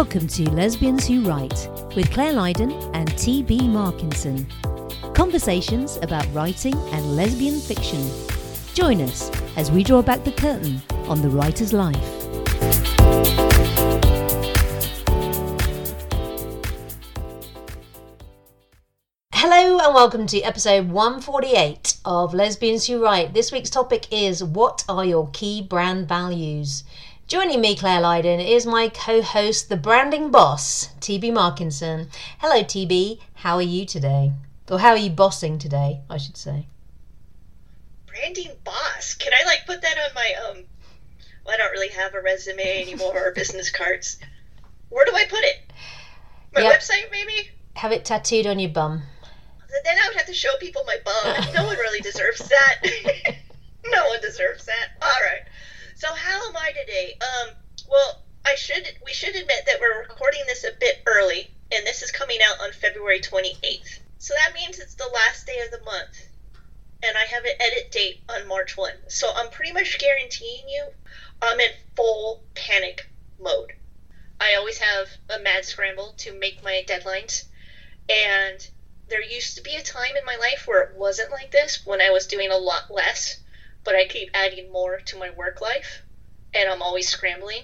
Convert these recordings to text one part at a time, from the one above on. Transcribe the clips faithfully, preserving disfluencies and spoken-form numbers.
Welcome to Lesbians Who Write with Claire Lydon and T B Markinson. Conversations about writing and lesbian fiction. Join us as we draw back the curtain on the writer's life. Hello and welcome to episode one forty-eight of Lesbians Who Write. This week's topic is what are your key brand values? Joining me, Claire Lydon, is my co-host, the branding boss, T B Markinson. Hello, T B. How are you today? Or how are you bossing today, I should say. Branding boss? Can I, like, put that on my, um, well, I don't really have a resume anymore or business cards. Where do I put it? My yep. website, maybe? Have it tattooed on your bum. Then I would have to show people my bum. No one really deserves that. No one deserves that. All right. So how am I today? Um, well, I should we should admit that we're recording this a bit early, and this is coming out on February twenty-eighth. So that means it's the last day of the month, and I have an edit date on March first. So I'm pretty much guaranteeing you I'm in full panic mode. I always have a mad scramble to make my deadlines, and there used to be a time in my life where it wasn't like this, when I was doing a lot less. But I keep adding more to my work life, and I'm always scrambling,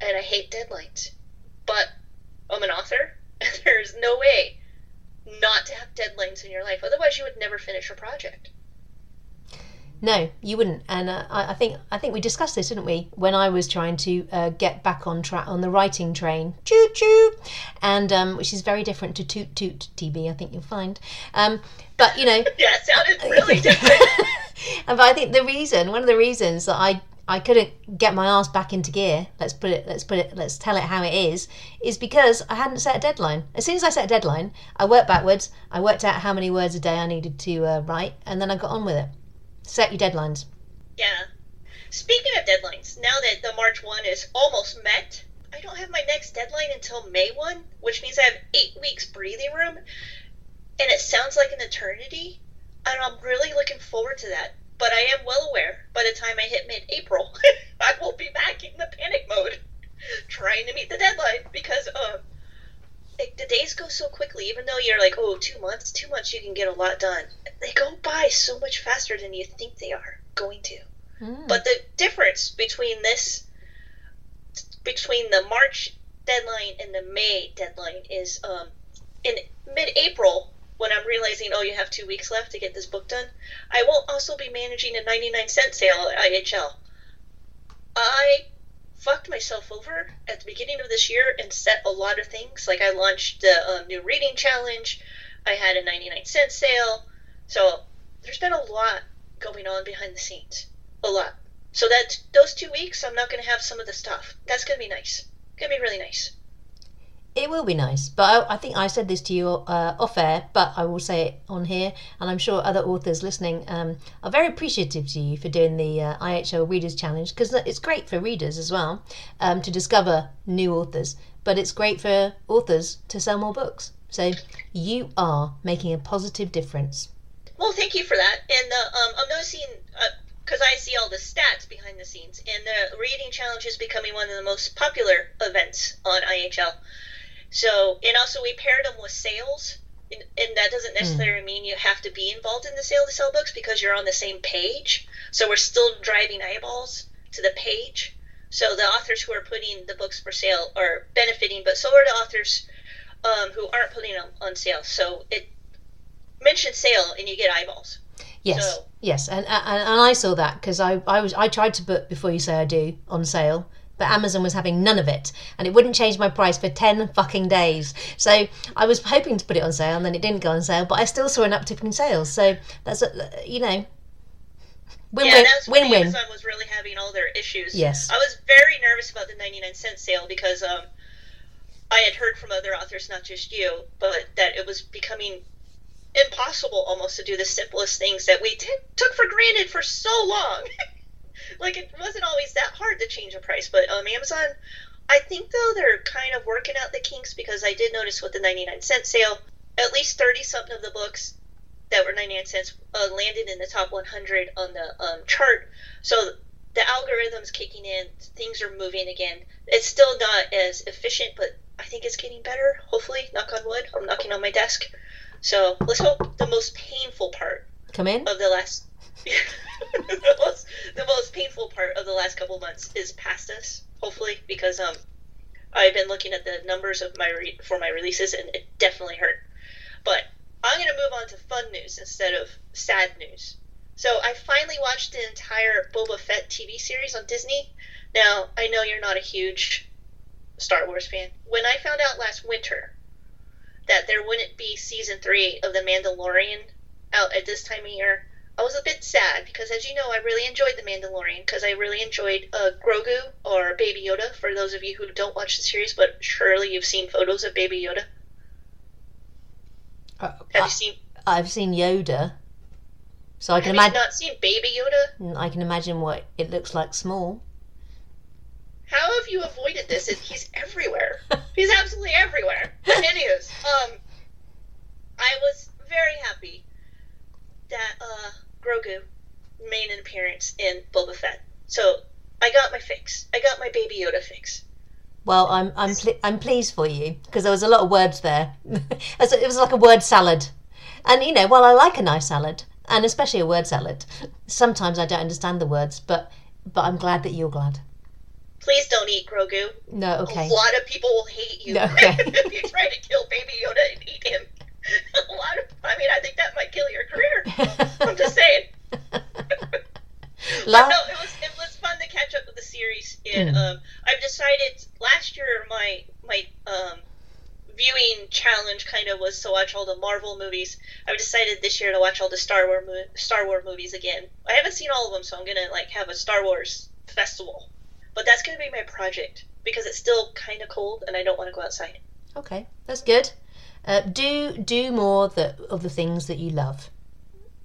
and I hate deadlines. But I'm an author, and there's no way not to have deadlines in your life. Otherwise, you would never finish a project. No, you wouldn't. And uh, I think I think we discussed this, didn't we, when I was trying to uh, get back on track on the writing train, choo choo, and um, which is very different to toot toot, T B. I think you'll find. Um, but you know, yeah, it sounded really different. But I think the reason, one of the reasons that I, I couldn't get my ass back into gear, let's put it, let's put it, let's tell it how it is, is because I hadn't set a deadline. As soon as I set a deadline, I worked backwards. I worked out how many words a day I needed to uh, write, and then I got on with it. Set your deadlines. Yeah. Speaking of deadlines, now that the March first is almost met, I don't have my next deadline until May first, which means I have eight weeks breathing room, and it sounds like an eternity, and I'm really looking forward to that. But I am well aware, by the time I hit mid-April, I will be back in the panic mode, trying to meet the deadline, because uh, it, the days go so quickly. Even though you're like, oh, two months, two months, you can get a lot done. They go by so much faster than you think they are going to. Mm. But the difference between this, between the March deadline and the May deadline is um, in mid-April, when I'm realizing, oh, you have two weeks left to get this book done, I won't also be managing a ninety-nine cent sale at I H L. I fucked myself over at the beginning of this year and set a lot of things. Like, I launched the um, new reading challenge. I had a ninety-nine cent sale. So there's been a lot going on behind the scenes. A lot. So that those two weeks, I'm not going to have some of the stuff. That's going to be nice. Going to be really nice. It will be nice, but I, I think I said this to you uh, off air, but I will say it on here, and I'm sure other authors listening um, are very appreciative to you for doing the uh, I H L Readers Challenge, because it's great for readers as well um, to discover new authors, but it's great for authors to sell more books. So you are making a positive difference. Well, thank you for that, and uh, um, I'm noticing, because uh, I see all the stats behind the scenes, and the Reading Challenge is becoming one of the most popular events on I H L. So, and also we paired them with sales, and, and that doesn't necessarily mean you have to be involved in the sale to sell books, because you're on the same page. So we're still driving eyeballs to the page. So the authors who are putting the books for sale are benefiting, but so are the authors um, who aren't putting them on sale. So it mentions sale and you get eyeballs. Yes, so, yes. And, and and I saw that, because I, I, was, I tried to put Before You Say I Do on sale, but Amazon was having none of it, and it wouldn't change my price for ten fucking days. So I was hoping to put it on sale, and then it didn't go on sale, but I still saw an uptick in sales. So that's, a, you know, win-win. Yeah, that's win, when win. Amazon was really having all their issues. Yes. I was very nervous about the ninety-nine cent sale, because um, I had heard from other authors, not just you, but that it was becoming impossible almost to do the simplest things that we t- took for granted for so long. Like, it wasn't always that hard to change a price, but um, Amazon, I think, though, they're kind of working out the kinks, because I did notice with the ninety-nine cent sale, at least thirty-something of the books that were ninety-nine cents uh, landed in the top one hundred on the um, chart. So the algorithm's kicking in, things are moving again. It's still not as efficient, but I think it's getting better, hopefully, knock on wood. I'm knocking on my desk. So let's hope the most painful part Come in? of the last the, most, the most painful part of the last couple months is past us, hopefully, because um I've been looking at the numbers of my re- for my releases, and it definitely hurt. But I'm going to move on to fun news instead of sad news. So I finally watched the entire Boba Fett T V series on Disney. Now, I know you're not a huge Star Wars fan. When I found out last winter that there wouldn't be season three of The Mandalorian out at this time of year, I was a bit sad because, as you know, I really enjoyed The Mandalorian because I really enjoyed uh, Grogu or Baby Yoda, for those of you who don't watch the series, but surely you've seen photos of Baby Yoda. Uh, Have I, you seen? I've seen Yoda, so I can imagine. Have you not seen Baby Yoda? I can imagine what it looks like small. How have you avoided this? He's everywhere. He's absolutely everywhere. Anyways, um, I was very happy that uh, Grogu made an appearance in Boba Fett. So I got my fix. I got my Baby Yoda fix. Well, I'm I'm pl- I'm pleased for you, because there was a lot of words there. It was like a word salad. And, you know, while I like a nice salad, and especially a word salad, sometimes I don't understand the words, but, but I'm glad that you're glad. Please don't eat Grogu. No, okay. A lot of people will hate you. No, okay. If you try to kill Baby Yoda and eat him. A lot of, I mean, I think that might kill your career. I'm just saying. La- no, it was it was fun to catch up with the series, and mm. um, I've decided last year my my um viewing challenge kind of was to watch all the Marvel movies. I've decided this year to watch all the Star Wars mo- Star Wars movies again. I haven't seen all of them, so I'm gonna like have a Star Wars festival. But that's gonna be my project because it's still kind of cold and I don't want to go outside. Okay, that's good. Uh, do do more that, of the things that you love,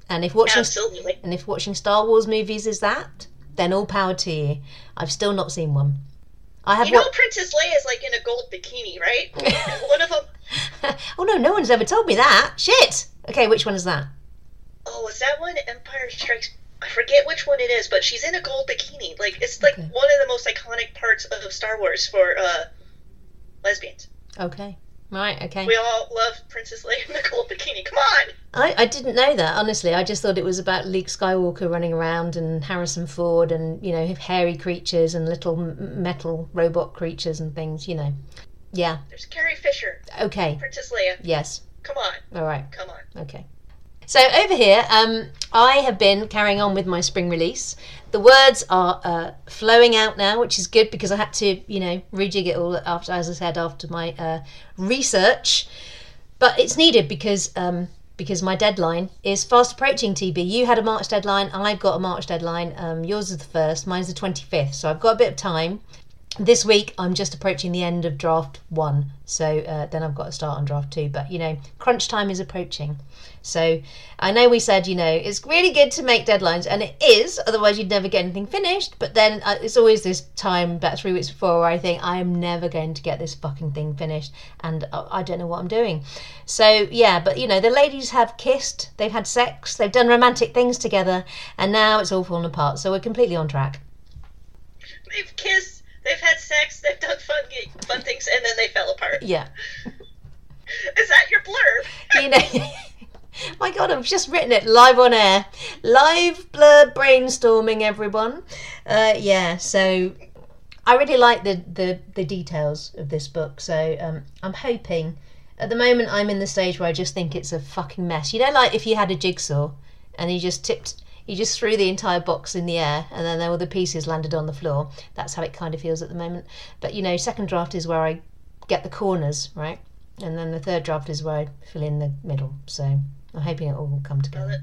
and if watching Absolutely. and if watching Star Wars movies is that, then all power to you. I've still not seen one. I have. You know, wa- Princess Leia is like in a gold bikini, right? One of them. Oh no, no one's ever told me that. Shit. Okay, which one is that? Oh, is that one Empire Strikes? I forget which one it is, but she's in a gold bikini. Like it's like okay. one of the most iconic parts of Star Wars for uh, lesbians. Okay. Right, okay. We all love Princess Leia in the gold bikini. Come on! I, I didn't know that, honestly. I just thought it was about Luke Skywalker running around and Harrison Ford and, you know, hairy creatures and little metal robot creatures and things, you know. Yeah. There's Carrie Fisher. Okay. Princess Leia. Yes. Come on. All right. Come on. Okay. So over here, um, I have been carrying on with my spring release. The words are uh, flowing out now, which is good because I had to, you know, rejig it all after, as I said, after my uh, research. But it's needed because um, because my deadline is fast approaching. T B, you had a March deadline, I've got a March deadline. Um, yours is the first, mine's the twenty-fifth. So I've got a bit of time. This week I'm just approaching the end of draft one, so uh, then I've got to start on draft two. But you know, crunch time is approaching. So I know we said, you know, it's really good to make deadlines, and it is, otherwise you'd never get anything finished. But then uh, it's always this time about three weeks before where I think I am never going to get this fucking thing finished, and I, I don't know what I'm doing. So yeah, but you know, the ladies have kissed, they've had sex, they've done romantic things together, and now it's all fallen apart. So we're completely on track. They've kissed, they've had sex, they've done fun, fun things, and then they fell apart. Yeah. Is that your blurb? You know, my God, I've just written it live on air. Live blurb brainstorming, everyone. Uh, yeah, so I really like the, the, the details of this book. So um, I'm hoping, at the moment I'm in the stage where I just think it's a fucking mess. You know, like if you had a jigsaw and you just tipped... You just threw the entire box in the air and then all the pieces landed on the floor. That's how it kind of feels at the moment. But, you know, second draft is where I get the corners, right? And then the third draft is where I fill in the middle. So I'm hoping it all will come together. Well,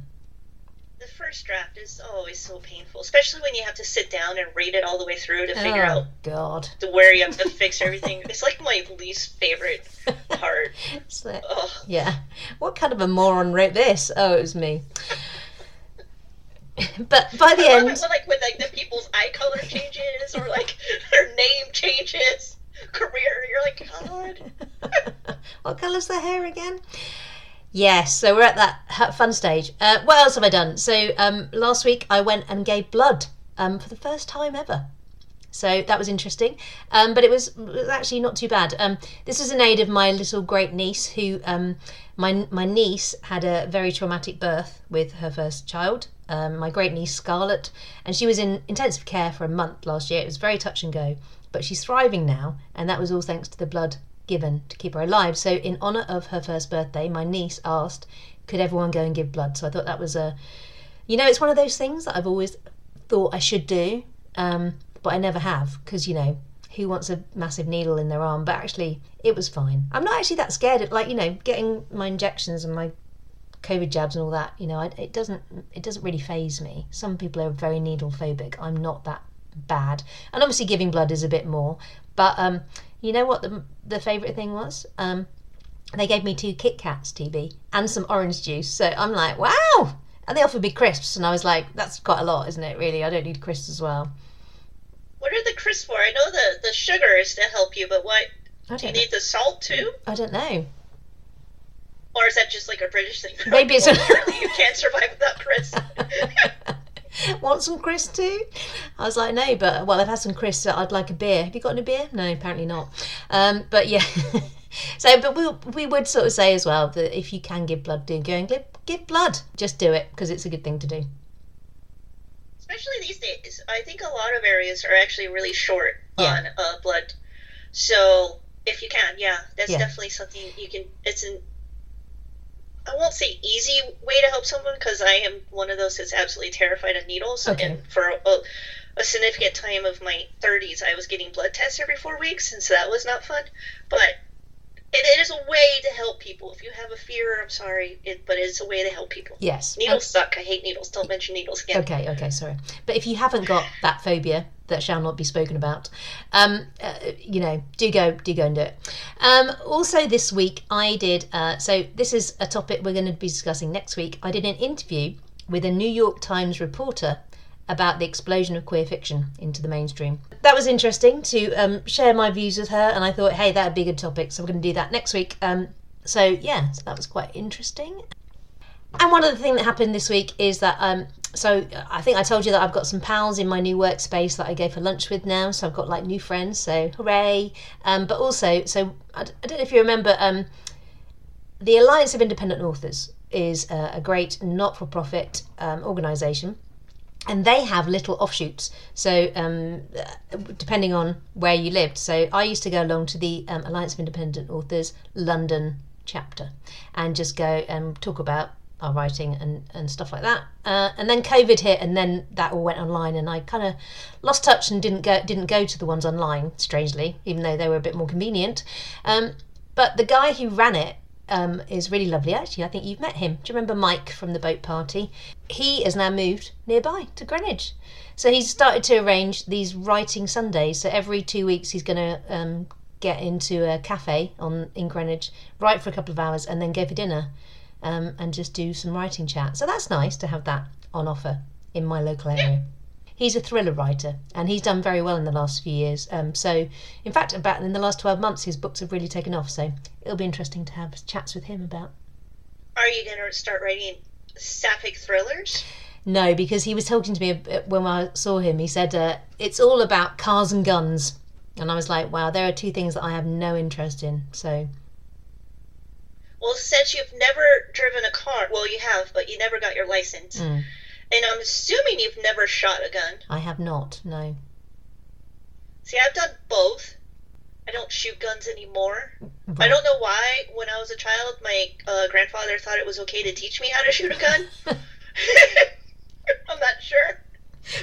the, the first draft is always so painful, especially when you have to sit down and read it all the way through to figure oh, out God. to where you have to fix everything. It's like my least favourite part. So, oh. Yeah. What kind of a moron wrote this? Oh, it was me. But by the end, it, like when like the people's eye color changes or like their name changes, career, you're like, God, what colour's their hair again? Yes, so we're at that fun stage. Uh, what else have I done? So um, last week I went and gave blood um, for the first time ever. So that was interesting, um, but it was actually not too bad. Um, this is in aid of my little great niece, who um, my my niece had a very traumatic birth with her first child, um, my great niece Scarlett, and she was in intensive care for a month last year. It was very touch and go, but she's thriving now, and that was all thanks to the blood given to keep her alive. So in honour of her first birthday, my niece asked, could everyone go and give blood? So I thought that was a, you know, it's one of those things that I've always thought I should do. Um, But I never have, because, you know, who wants a massive needle in their arm? But actually, it was fine. I'm not actually that scared of, like, you know, getting my injections and my COVID jabs and all that. You know, I, it doesn't it doesn't really faze me. Some people are very needle phobic. I'm not that bad. And obviously giving blood is a bit more. But um, you know what the, the favourite thing was? Um, they gave me two Kit Kats, T B, and some orange juice. So I'm like, wow! And they offered me crisps. And I was like, that's quite a lot, isn't it, really? I don't need crisps as well. What are the crisps for? I know the, the sugar is to help you, but what? Do you need the salt too? I don't know. Or is that just like a British thing? Maybe it's a... You can't survive without crisps. Want some crisps too? I was like, no, but, well, I've had some crisps, so I'd like a beer. Have you got any beer? No, apparently not. Um, but yeah. So, but we we would sort of say as well that if you can give blood, do go and give, give blood. Just do it, because it's a good thing to do. Especially these days, I think a lot of areas are actually really short yeah. on uh, blood. So if you can, yeah, that's yeah. definitely something you can. It's an, I won't say easy way to help someone, because I am one of those that's absolutely terrified of needles. Okay. And for a, a significant time of my thirties, I was getting blood tests every four weeks, and so that was not fun. But it, it is a way to help people. If you have a fear, I'm sorry, it, but it's a way to help people. Yes. Needles suck. I hate needles. Don't mention needles again. Okay, okay, sorry. But if you haven't got that phobia that shall not be spoken about, um, uh, you know, do go, do go and do it. Um, also this week I did, uh, so this is a topic we're going to be discussing next week. I did an interview with a New York Times reporter about the explosion of queer fiction into the mainstream. That was interesting to um, share my views with her, and I thought, hey, that'd be a good topic, so we're going to do that next week. Um, so, yeah, so that was quite interesting. And one other thing that happened this week is that, um, so I think I told you that I've got some pals in my new workspace that I go for lunch with now, so I've got, like, new friends, so hooray. Um, but also, so I don't know if you remember, um, the Alliance of Independent Authors is a, a great not-for-profit um, organisation. And they have little offshoots, so um, depending on where you lived. So I used to go along to the um, Alliance of Independent Authors London chapter and just go and talk about our writing and, and stuff like that. Uh, and then COVID hit, and then that all went online, and I kind of lost touch and didn't go didn't go to the ones online, strangely, even though they were a bit more convenient. Um, but the guy who ran it, Um, is really lovely. Actually, I think you've met him. Do you remember Mike from the boat party? He has now moved nearby to Greenwich, so he's started to arrange these writing Sundays. So every two weeks he's going to um, get into a cafe on in Greenwich, write for a couple of hours, and then go for dinner um, and just do some writing chat. So that's nice to have that on offer in my local area. He's a thriller writer, and he's done very well in the last few years. Um, so, in fact, about in the last twelve months, his books have really taken off. So it'll be interesting to have chats with him about. Are you going to start writing sapphic thrillers? No, because he was talking to me when I saw him. He said, uh, it's all about cars and guns. And I was like, wow, there are two things that I have no interest in. So. Well, since you've never driven a car, well, you have, but you never got your license. Mm. And I'm assuming you've never shot a gun. I have not, no. See, I've done both. I don't shoot guns anymore. Right. I don't know why. When I was a child, my uh, grandfather thought it was okay to teach me how to shoot a gun. I'm not sure.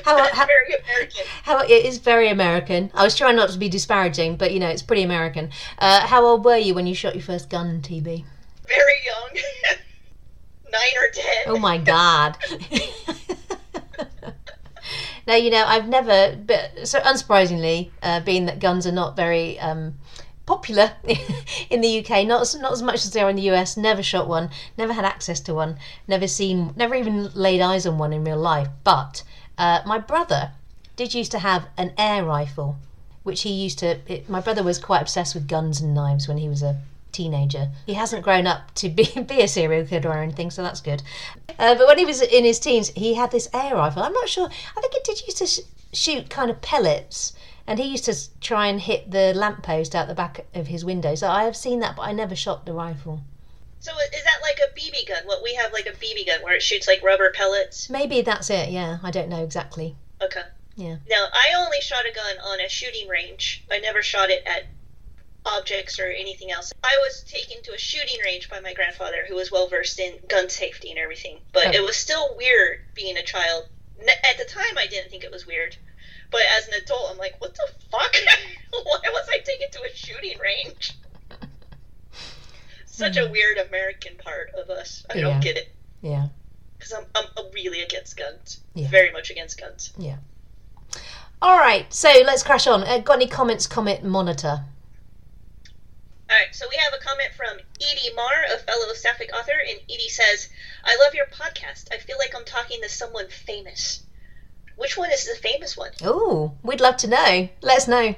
How, but it's how, very American. How, it is very American. I was trying not to be disparaging, but, you know, it's pretty American. Uh, how old were you when you shot your first gun, T B? Very young. Nine or ten. Oh my God. Now, you know, I've never, but so unsurprisingly, uh, being that guns are not very um, popular in the U K, not as, not as much as they are in the U S, never shot one, never had access to one, never seen, never even laid eyes on one in real life. But uh, my brother did used to have an air rifle, which he used to, it, my brother was quite obsessed with guns and knives when he was a teenager. He hasn't grown up to be, be a serial killer or anything, so that's good. Uh, but when he was in his teens, he had this air rifle. I'm not sure. I think it did used to sh shoot kind of pellets, and he used to try and hit the lamppost out the back of his window. So I have seen that, but I never shot the rifle. So is that like a B B gun? What we have, like a B B gun where it shoots like rubber pellets? Maybe that's it, yeah. I don't know exactly. Okay. Yeah. Now, I only shot a gun on a shooting range. I never shot it at objects or anything else. I was taken to a shooting range by my grandfather, who was well-versed in gun safety and everything. But oh. It was still weird being a child. At the time, I didn't think it was weird. But as an adult, I'm like, what the fuck? Why was I taken to a shooting range? Such a weird American part of us. I yeah. don't get it. Yeah. Because I'm, I'm really against guns. Yeah. Very much against guns. Yeah. All right. So let's crash on. Uh, got any comments? Comment monitor. All right. So we have a comment from Edie Marr, a fellow sapphic author. And Edie says, I love your podcast. I feel like I'm talking to someone famous. Which one is the famous one? Oh, we'd love to know. Let us know.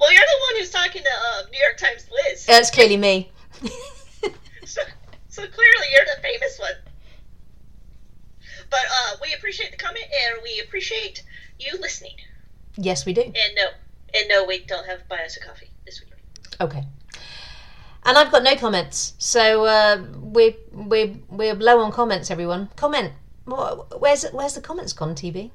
Well, you're the one who's talking to uh, New York Times Liz. That's clearly me. so, so clearly you're the famous one. But uh, we appreciate the comment, and we appreciate you listening. Yes, we do. And no, and no, we don't have buy us a coffee this week. Okay. And I've got no comments, so uh, we we we're low on comments. Everyone, comment. Where's where's the comments gone, T B?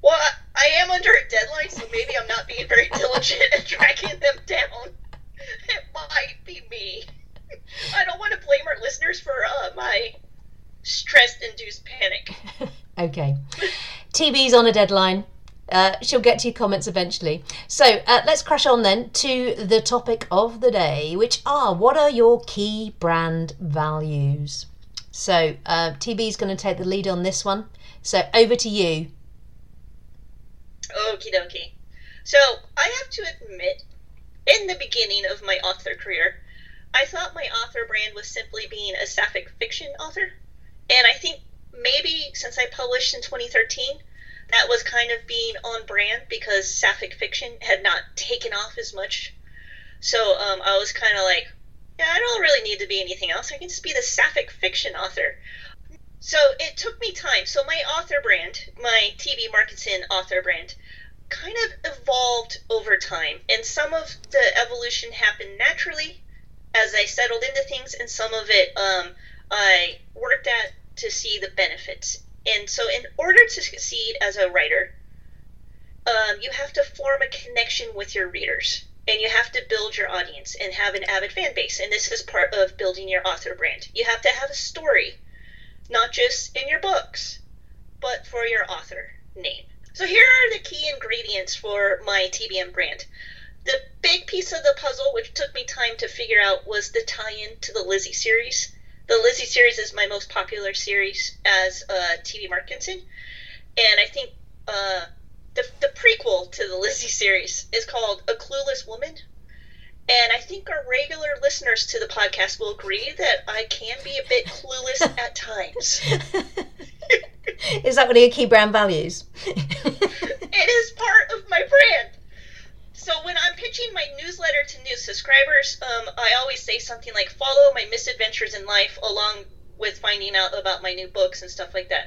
Well, I am under a deadline, so maybe I'm not being very diligent at tracking them down. It might be me. I don't want to blame our listeners for uh, my stress-induced panic. Okay. T B's on a deadline. Uh, she'll get to your comments eventually. So uh, let's crash on then to the topic of the day, which are, what are your key brand values? So uh, T B's going to take the lead on this one. So over to you. Okie dokie. So, I have to admit, in the beginning of my author career, I thought my author brand was simply being a sapphic fiction author. And I think maybe since I published in twenty thirteen, that was kind of being on brand because sapphic fiction had not taken off as much. So, um, I was kind of like, yeah, I don't really need to be anything else. I can just be the sapphic fiction author. So it took me time. So my author brand, my T B Markinson author brand, kind of evolved over time. And some of the evolution happened naturally as I settled into things, and some of it um, I worked at to see the benefits. And so in order to succeed as a writer, um, you have to form a connection with your readers. And you have to build your audience and have an avid fan base. And this is part of building your author brand. You have to have a story. Not just in your books, but for your author name. So here are the key ingredients for my T B M brand. The big piece of the puzzle, which took me time to figure out, was the tie-in to the Lizzie series. The Lizzie series is my most popular series as uh, T B Markinson. And I think uh, the, the prequel to the Lizzie series is called A Clueless Woman. And I think our regular listeners to the podcast will agree that I can be a bit clueless at times. Is that one of your key brand values? It is part of my brand. So when I'm pitching my newsletter to new subscribers, um, I always say something like, follow my misadventures in life along with finding out about my new books and stuff like that.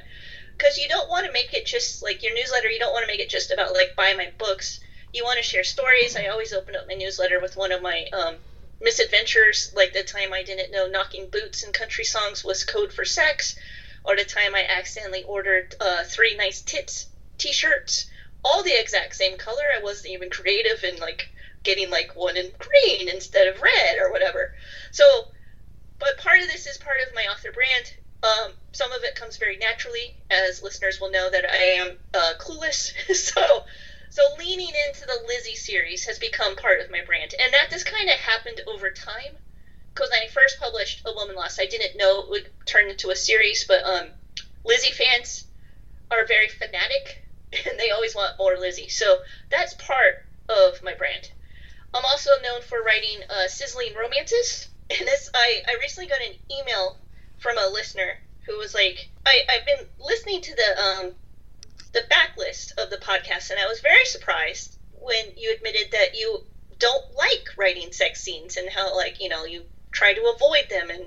Because you don't want to make it just like your newsletter, you don't want to make it just about like buy my books. You want to share stories. I always open up my newsletter with one of my um, misadventures, like the time I didn't know knocking boots and country songs was code for sex, or the time I accidentally ordered uh, three nice tits t-shirts, all the exact same color. I wasn't even creative in like getting like one in green instead of red or whatever. So, but part of this is part of my author brand. Um, some of it comes very naturally, as listeners will know that I am uh, clueless. so... So leaning into the Lizzie series has become part of my brand. And that just kind of happened over time. Because when I first published A Woman Lost, I didn't know it would turn into a series. But um, Lizzie fans are very fanatic. And they always want more Lizzie. So that's part of my brand. I'm also known for writing uh, sizzling romances. And this, I, I recently got an email from a listener who was like, I, I've been listening to the... Um, the backlist of the podcast, and I was very surprised when you admitted that you don't like writing sex scenes and how, like, you know, you try to avoid them. And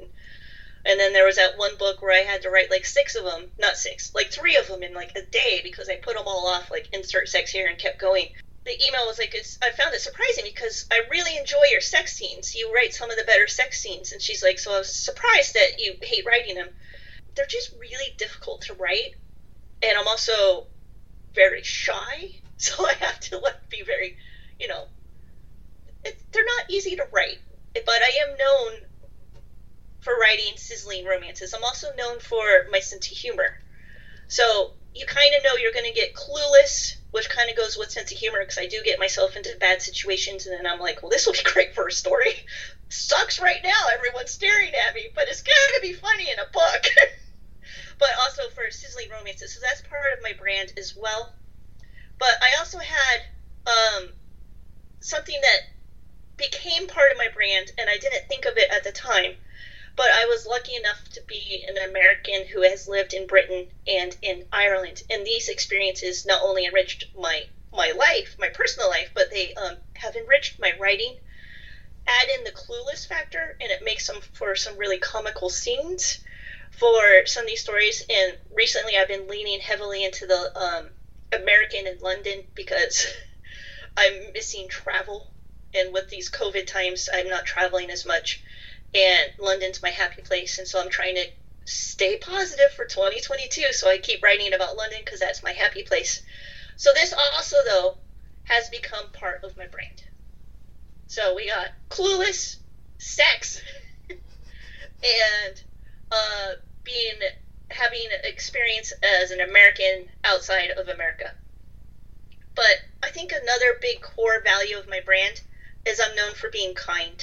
and then there was that one book where I had to write like six of them, not six, like three of them in like a day because I put them all off, like insert sex here, and kept going. The email was like, it's, I found it surprising because I really enjoy your sex scenes. You write some of the better sex scenes. And she's like, so I was surprised that you hate writing them. They're just really difficult to write. And I'm also very shy. So I have to like be very, you know, it, they're not easy to write. But I am known for writing sizzling romances. I'm also known for my sense of humor. So you kind of know you're going to get Clueless, which kind of goes with sense of humor, because I do get myself into bad situations, and then I'm like, well, this will be great for a story. Sucks right now, everyone's staring at me, but it's gonna be funny in a book. But also for sizzling romances, so that's part of my brand as well. But I also had um, something that became part of my brand, and I didn't think of it at the time, but I was lucky enough to be an American who has lived in Britain and in Ireland. And these experiences not only enriched my, my life, my personal life, but they um, have enriched my writing. Add in the Clueless factor, and it makes some for some really comical scenes for some of these stories. And recently I've been leaning heavily into the um, American in London because I'm missing travel. And with these COVID times, I'm not traveling as much. And London's my happy place, and so I'm trying to stay positive for twenty twenty-two, so I keep writing about London because that's my happy place. So this also, though, has become part of my brand. So we got Clueless, sex, and uh, being having experience as an American outside of America. But I think another big core value of my brand is I'm known for being kind.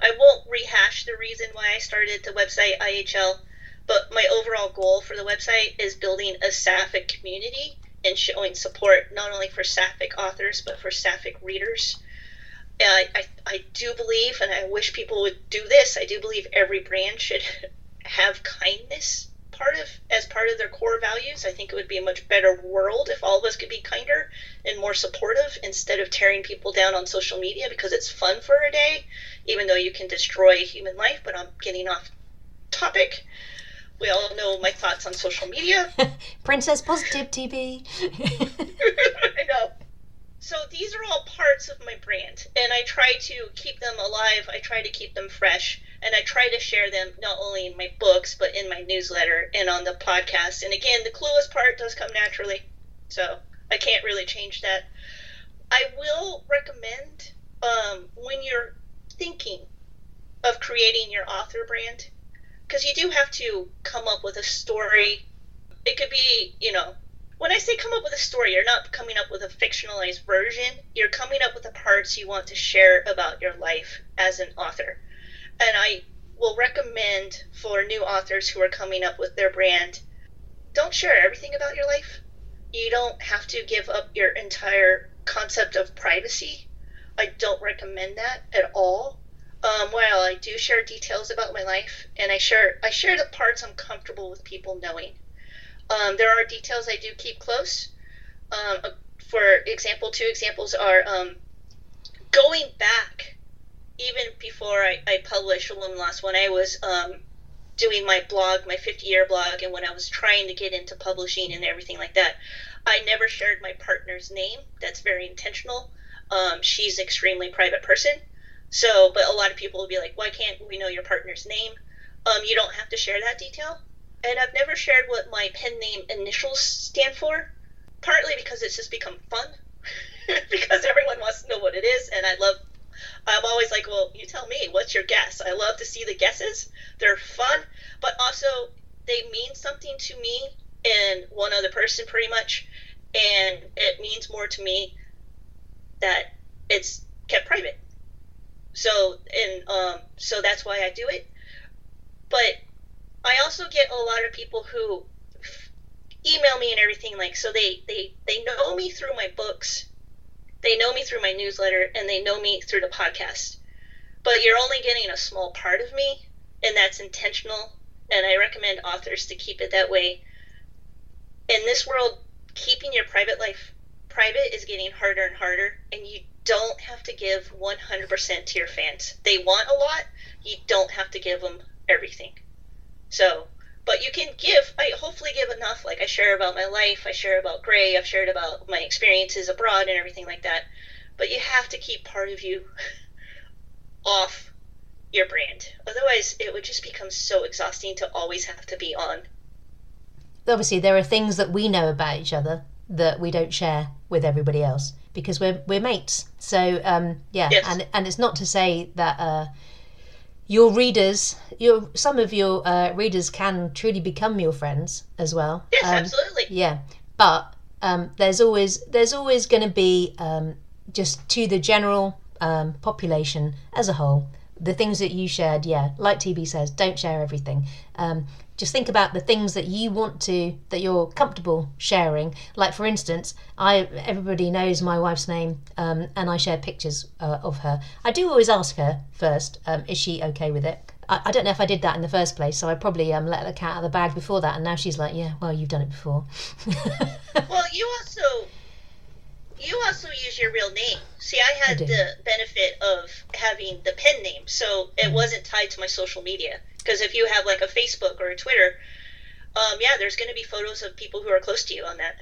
I won't rehash the reason why I started the website I H L, but my overall goal for the website is building a sapphic community and showing support not only for sapphic authors, but for sapphic readers. I, I, I do believe, and I wish people would do this, I do believe every brand should have kindness part of as part of their core values. I think it would be a much better world if all of us could be kinder and more supportive instead of tearing people down on social media because it's fun for a day, even though you can destroy human life. But I'm getting off topic. We all know my thoughts on social media. Princess Positive T V. I know. So these are all parts of my brand, and I try to keep them alive. I try to keep them fresh, and I try to share them not only in my books, but in my newsletter and on the podcast. And again, the Clueless part does come naturally, so I can't really change that. I will recommend um, when you're thinking of creating your author brand, because you do have to come up with a story. It could be, you know, when I say come up with a story, you're not coming up with a fictionalized version. You're coming up with the parts you want to share about your life as an author. And I will recommend for new authors who are coming up with their brand, don't share everything about your life. You don't have to give up your entire concept of privacy. I don't recommend that at all. Um, while I do share details about my life, and I share, I share the parts I'm comfortable with people knowing. Um, there are details I do keep close. Um, for example, two examples are um, going back, even before I, I published A Woman Lost, when I was um, doing my blog, my fifty-year blog, and when I was trying to get into publishing and everything like that, I never shared my partner's name. That's very intentional. Um, she's an extremely private person. So, but a lot of people will be like, why can't we know your partner's name? Um, you don't have to share that detail. And I've never shared what my pen name initials stand for, partly because it's just become fun, because everyone wants to know what it is. And I love, I'm always like, well, you tell me, what's your guess? I love to see the guesses. They're fun, but also they mean something to me and one other person pretty much. And it means more to me that it's kept private. So, and um, so that's why I do it. But I also get a lot of people who email me and everything, like, so they, they, they know me through my books, they know me through my newsletter, and they know me through the podcast. But you're only getting a small part of me, and that's intentional, and I recommend authors to keep it that way. In this world, keeping your private life private is getting harder and harder, and you don't have to give one hundred percent to your fans. They want a lot. You don't have to give them everything. So, but you can give, I hopefully give enough. Like I share about my life. I share about Gray. I've shared about my experiences abroad and everything like that. But you have to keep part of you off your brand. Otherwise, it would just become so exhausting to always have to be on. Obviously, there are things that we know about each other that we don't share with everybody else because we're we're mates. So um, yeah, yes. and and it's not to say that uh, your readers, your some of your uh, readers can truly become your friends as well. Yes, um, absolutely. Yeah, but um, there's always there's always going to be um, just to the general um, population as a whole. The things that you shared, yeah, like T B says, don't share everything. Um, just think about the things that you want to, that you're comfortable sharing. Like, for instance, I everybody knows my wife's name, um, and I share pictures uh, of her. I do always ask her first, um, is she okay with it? I, I don't know if I did that in the first place, so I probably um, let the cat out of the bag before that, and now she's like, yeah, well, you've done it before. Well, you also... You also use your real name. See, I had I the benefit of having the pen name, so it wasn't tied to my social media. Because if you have like a Facebook or a Twitter, um, yeah, there's going to be photos of people who are close to you on that.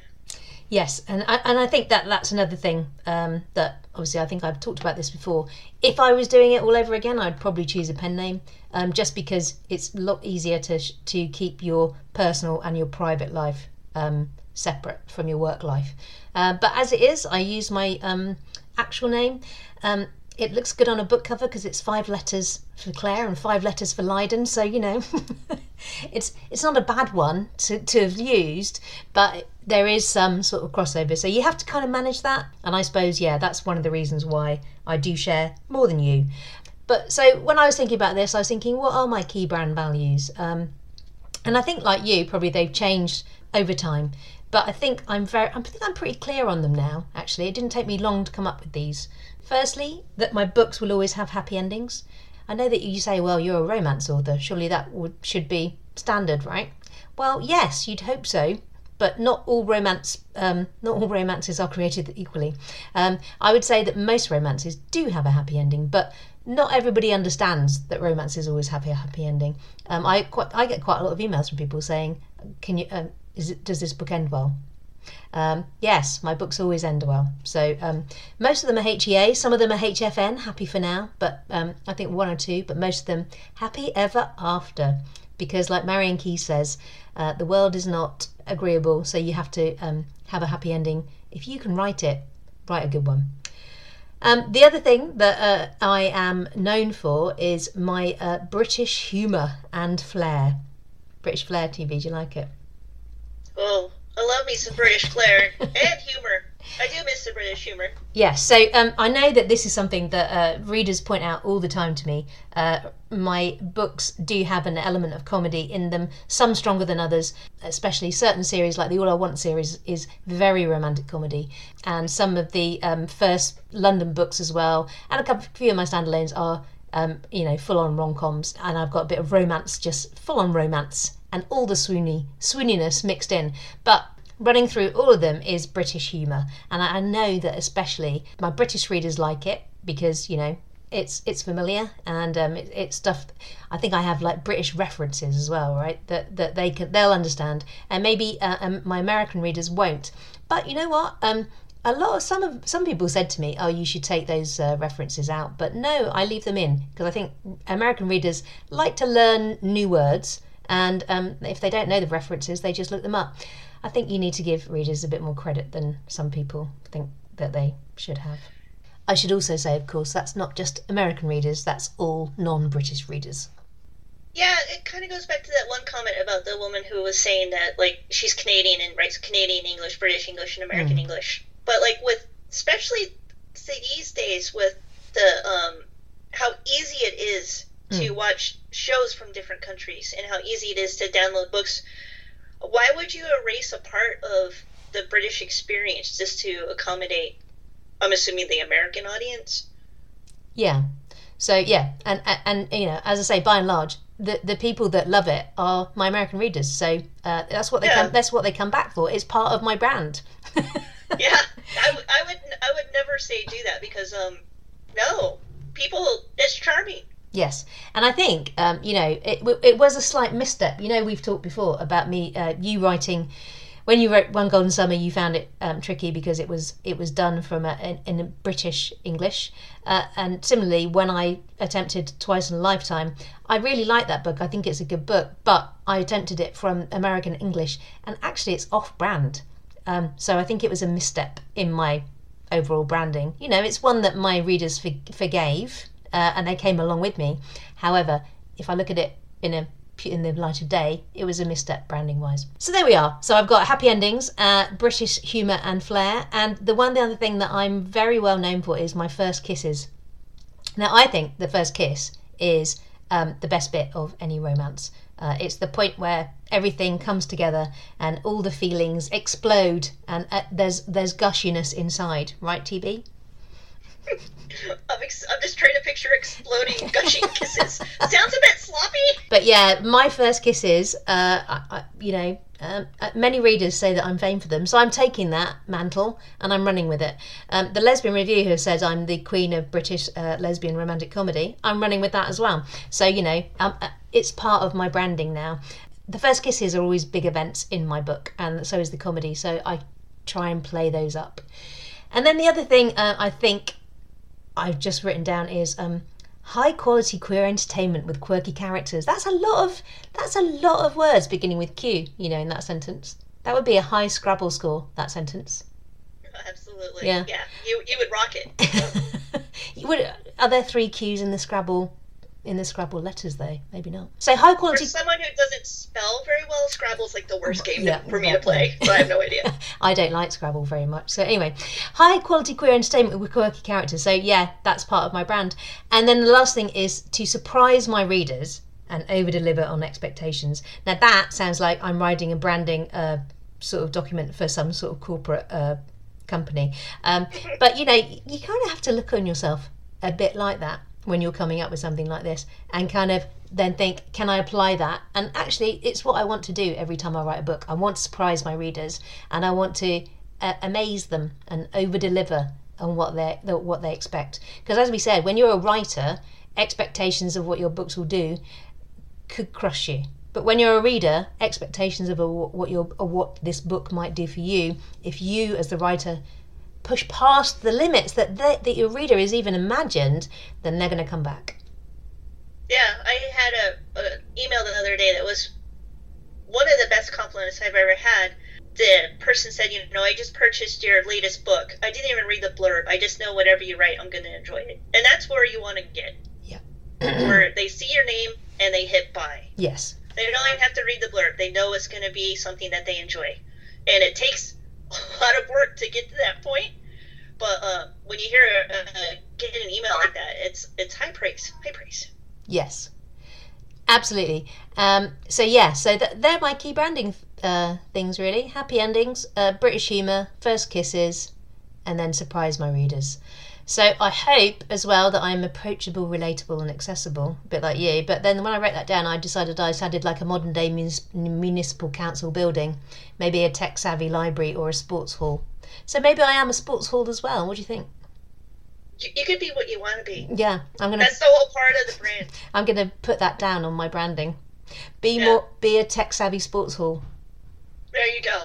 Yes, and I, and I think that that's another thing um, that obviously I think I've talked about this before. If I was doing it all over again, I'd probably choose a pen name, um, just because it's a lot easier to to keep your personal and your private life um, separate from your work life. Uh, but as it is, I use my um, actual name. Um, it looks good on a book cover because it's five letters for Claire and five letters for Lydon. So, you know, it's it's not a bad one to, to have used, but there is some sort of crossover. So you have to kind of manage that. And I suppose, yeah, that's one of the reasons why I do share more than you. But so when I was thinking about this, I was thinking, what are my key brand values? Um, and I think like you, probably they've changed over time. But I think I'm very, I think I'm pretty clear on them now, actually. It didn't take me long to come up with these. Firstly, that my books will always have happy endings. I know that you say, well, you're a romance author. Surely that would, should be standard, right? Well, yes, you'd hope so. But not all romance, um, not all romances are created equally. Um, I would say that most romances do have a happy ending, but not everybody understands that romances always have a happy ending. Um, I quite, I get quite a lot of emails from people saying, can you... Um, Is it, does this book end well? Um, yes, my books always end well. So um, most of them are H E A, some of them are H F N, happy for now, but um, I think one or two, but most of them happy ever after. Because like Marian Keyes says, uh, the world is not agreeable, so you have to um, have a happy ending. If you can write it, write a good one. Um, the other thing that uh, I am known for is my uh, British humour and flair. British flair, T V, do you like it? Oh, I love me some British flair and humour. I do miss the British humour. Yeah, so um, I know that this is something that uh, readers point out all the time to me. Uh, my books do have an element of comedy in them, some stronger than others, especially certain series like the All I Want series is very romantic comedy. And some of the um, first London books as well, and a couple, few of my standalones are, um, you know, full-on rom-coms. And I've got a bit of romance, just full-on romance and all the swoony, swooniness mixed in. But running through all of them is British humour. And I know that especially my British readers like it because, you know, it's it's familiar and um, it, it's stuff. I think I have like British references as well, right? That that they can, they'll understand. And maybe uh, um, my American readers won't. But you know what? Um, a lot of some of some people said to me, oh, you should take those uh, references out. But no, I leave them in because I think American readers like to learn new words. And um, if they don't know the references, they just look them up. I think you need to give readers a bit more credit than some people think that they should have. I should also say, of course, that's not just American readers, that's all non-British readers. Yeah, it kind of goes back to that one comment about the woman who was saying that, like, she's Canadian and writes Canadian English, British English, and American mm. English. But, like, with, especially these days, with the, um, how easy it is to watch shows from different countries and how easy it is to download books. Why would you erase a part of the British experience just to accommodate, I'm assuming, the American audience? Yeah. So, yeah. And, and, and you know, as I say, by and large, the, the people that love it are my American readers. So uh, that's what they yeah. come, that's what they come back for. It's part of my brand. Yeah, I, I would I would never say do that because um no people it's charming. Yes, and I think um you know it it was a slight misstep. You know, we've talked before about me uh, you writing. When you wrote One Golden Summer, you found it um, tricky because it was it was done from a, in, in a British English, uh, and similarly, when I attempted Twice in a Lifetime, I really like that book. I think it's a good book, but I attempted it from American English, and actually, it's off-brand. Um, so I think it was a misstep in my overall branding. You know, it's one that my readers forg- forgave, uh, and they came along with me. However, if I look at it in a in the light of day, it was a misstep branding wise. So there we are. So I've got happy endings, uh, British humour and flair, and the one the other thing that I'm very well known for is my first kisses. Now I think the first kiss is um, the best bit of any romance. Uh, it's the point where everything comes together and all the feelings explode and uh, there's there's gushiness inside, right, T B? I'm, ex- I'm just trying to picture exploding, gushing kisses. Sounds a bit sloppy. But yeah, my first kisses, uh, I, I, you know, um, many readers say that I'm famed for them, so I'm taking that mantle and I'm running with it. Um, the Lesbian Review have said I'm the queen of British uh, lesbian romantic comedy. I'm running with that as well. So, you know, um, it's part of my branding now. The first kisses are always big events in my book, and so is the comedy, so I try and play those up. And then the other thing uh, I think I've just written down is um, high quality queer entertainment with quirky characters. That's a lot of that's a lot of words beginning with Q, you know, in that sentence. That would be a high Scrabble score, that sentence. Absolutely. Yeah. Yeah. You you would rock it. You would. Are there three Q's in the Scrabble in the Scrabble letters though? Maybe not. So high quality. For someone who doesn't spell very well, Scrabble's like the worst game yeah, to, for me to play. So I have no idea. I don't like Scrabble very much. So anyway, high quality queer entertainment with quirky characters. So yeah, that's part of my brand. And then the last thing is to surprise my readers and over deliver on expectations. Now that sounds like I'm writing a branding uh, sort of document for some sort of corporate uh, company. Um, but you know, you kind of have to look on yourself a bit like that when you're coming up with something like this and kind of then think, can I apply that? And actually, it's what I want to do every time I write a book. I want to surprise my readers and I want to uh, amaze them and over-deliver on what they what they expect. Because as we said, when you're a writer, expectations of what your books will do could crush you. But when you're a reader, expectations of a, what your or what this book might do for you, if you as the writer push past the limits that they, that your reader has even imagined, then they're going to come back. Yeah, I had a, a email the other day that was one of the best compliments I've ever had. The person said, you know, I just purchased your latest book. I didn't even read the blurb. I just know whatever you write, I'm going to enjoy it. And that's where you want to get. Yeah. Where they see your name and they hit buy. Yes. They don't even have to read the blurb. They know it's going to be something that they enjoy. And it takes a lot of work to get to that point, but uh, when you hear uh, get an email like that, it's it's high praise, high praise. Yes, absolutely. Um, so yeah, so th- they're my key branding uh, things really: happy endings, uh, British humour, first kisses, and then surprise my readers. So I hope as well that I'm approachable, relatable, and accessible, a bit like you. But then when I wrote that down, I decided I sounded like a modern day munis- municipal council building, maybe a tech savvy library or a sports hall. So maybe I am a sports hall as well. What do you think? You, you could be what you want to be. Yeah, I'm gonna. That's the whole part of the brand. I'm gonna put that down on my branding. Be yeah. more, be a tech savvy sports hall. There you go.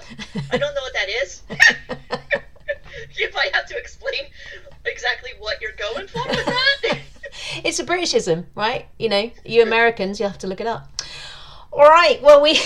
I don't know what that is. You might have to explain exactly what you're going for with that. It's a Britishism, right? You know, you Americans, you have to look it up. All right, well, we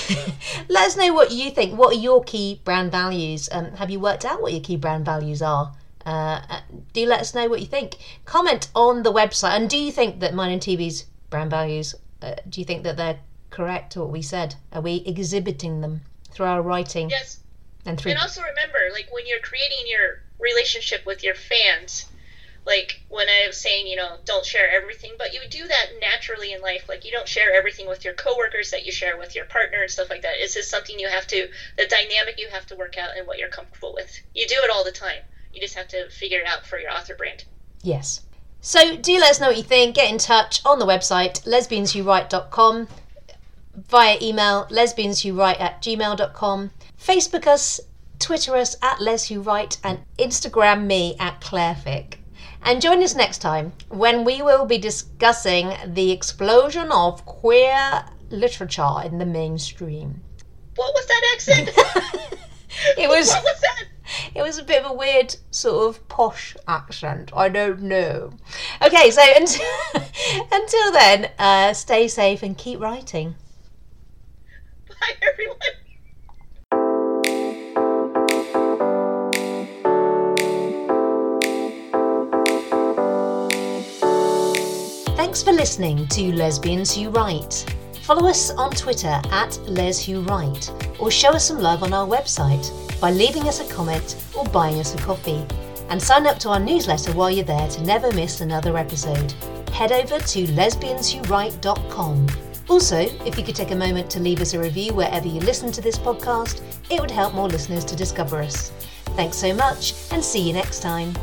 let us know what you think. What are your key brand values? Um, have you worked out what your key brand values are? Uh, do let us know what you think. Comment on the website. And do you think that mine and T B's brand values, uh, do you think that they're correct to what we said? Are we exhibiting them through our writing? Yes. And, and also remember, like, when you're creating your relationship with your fans, like when I was saying, you know, don't share everything, but you do that naturally in life. Like, you don't share everything with your coworkers that you share with your partner and stuff like that. It's just something you have to, the dynamic you have to work out and what you're comfortable with. You do it all the time. You just have to figure it out for your author brand. Yes. So do let us know what you think. Get in touch on the website, lesbians who write dot com, via email, lesbians who write at gmail dot com. Facebook us, Twitter us at Les Who Write, and Instagram me at Clairefic. And join us next time when we will be discussing the explosion of queer literature in the mainstream. What was that accent? It was, what was that? It was a bit of a weird sort of posh accent. I don't know. Okay, so until, until then, uh, stay safe and keep writing. Bye, everyone. Thanks for listening to Lesbians Who Write. Follow us on Twitter at Les Who Write, or show us some love on our website by leaving us a comment or buying us a coffee. And sign up to our newsletter while you're there to never miss another episode. Head over to lesbians who write dot com. Also, if you could take a moment to leave us a review wherever you listen to this podcast, it would help more listeners to discover us. Thanks so much, and see you next time.